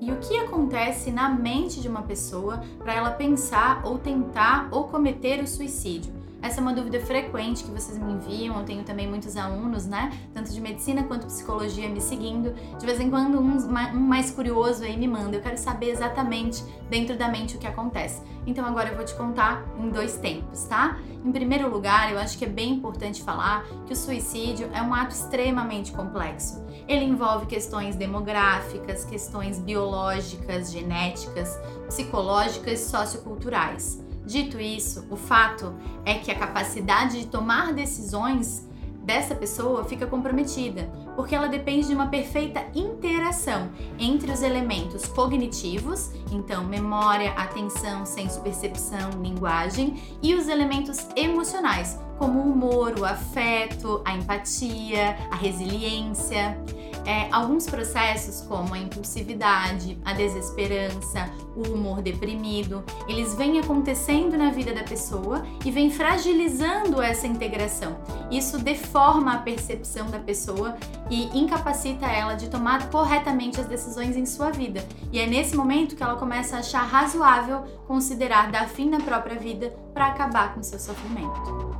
e o que acontece na mente de uma pessoa para ela pensar ou tentar ou cometer o suicídio. Essa é uma dúvida frequente que vocês me enviam, eu tenho também muitos alunos, né, tanto de medicina quanto psicologia me seguindo. De vez em quando um mais curioso aí me manda, eu quero saber exatamente dentro da mente o que acontece. Então agora eu vou te contar em dois tempos, tá? Em primeiro lugar, eu acho que é bem importante falar que o suicídio é um ato extremamente complexo. Ele envolve questões demográficas, questões biológicas, genéticas, psicológicas e socioculturais. Dito isso, o fato é que a capacidade de tomar decisões dessa pessoa fica comprometida, porque ela depende de uma perfeita interação entre os elementos cognitivos, então memória, atenção, senso, percepção, linguagem, e os elementos emocionais, como o humor, o afeto, a empatia, a resiliência. Alguns processos, como a impulsividade, a desesperança, o humor deprimido, eles vêm acontecendo na vida da pessoa e vêm fragilizando essa integração. Isso deforma a percepção da pessoa e incapacita ela de tomar corretamente as decisões em sua vida. E é nesse momento que ela começa a achar razoável considerar dar fim na própria vida para acabar com seu sofrimento.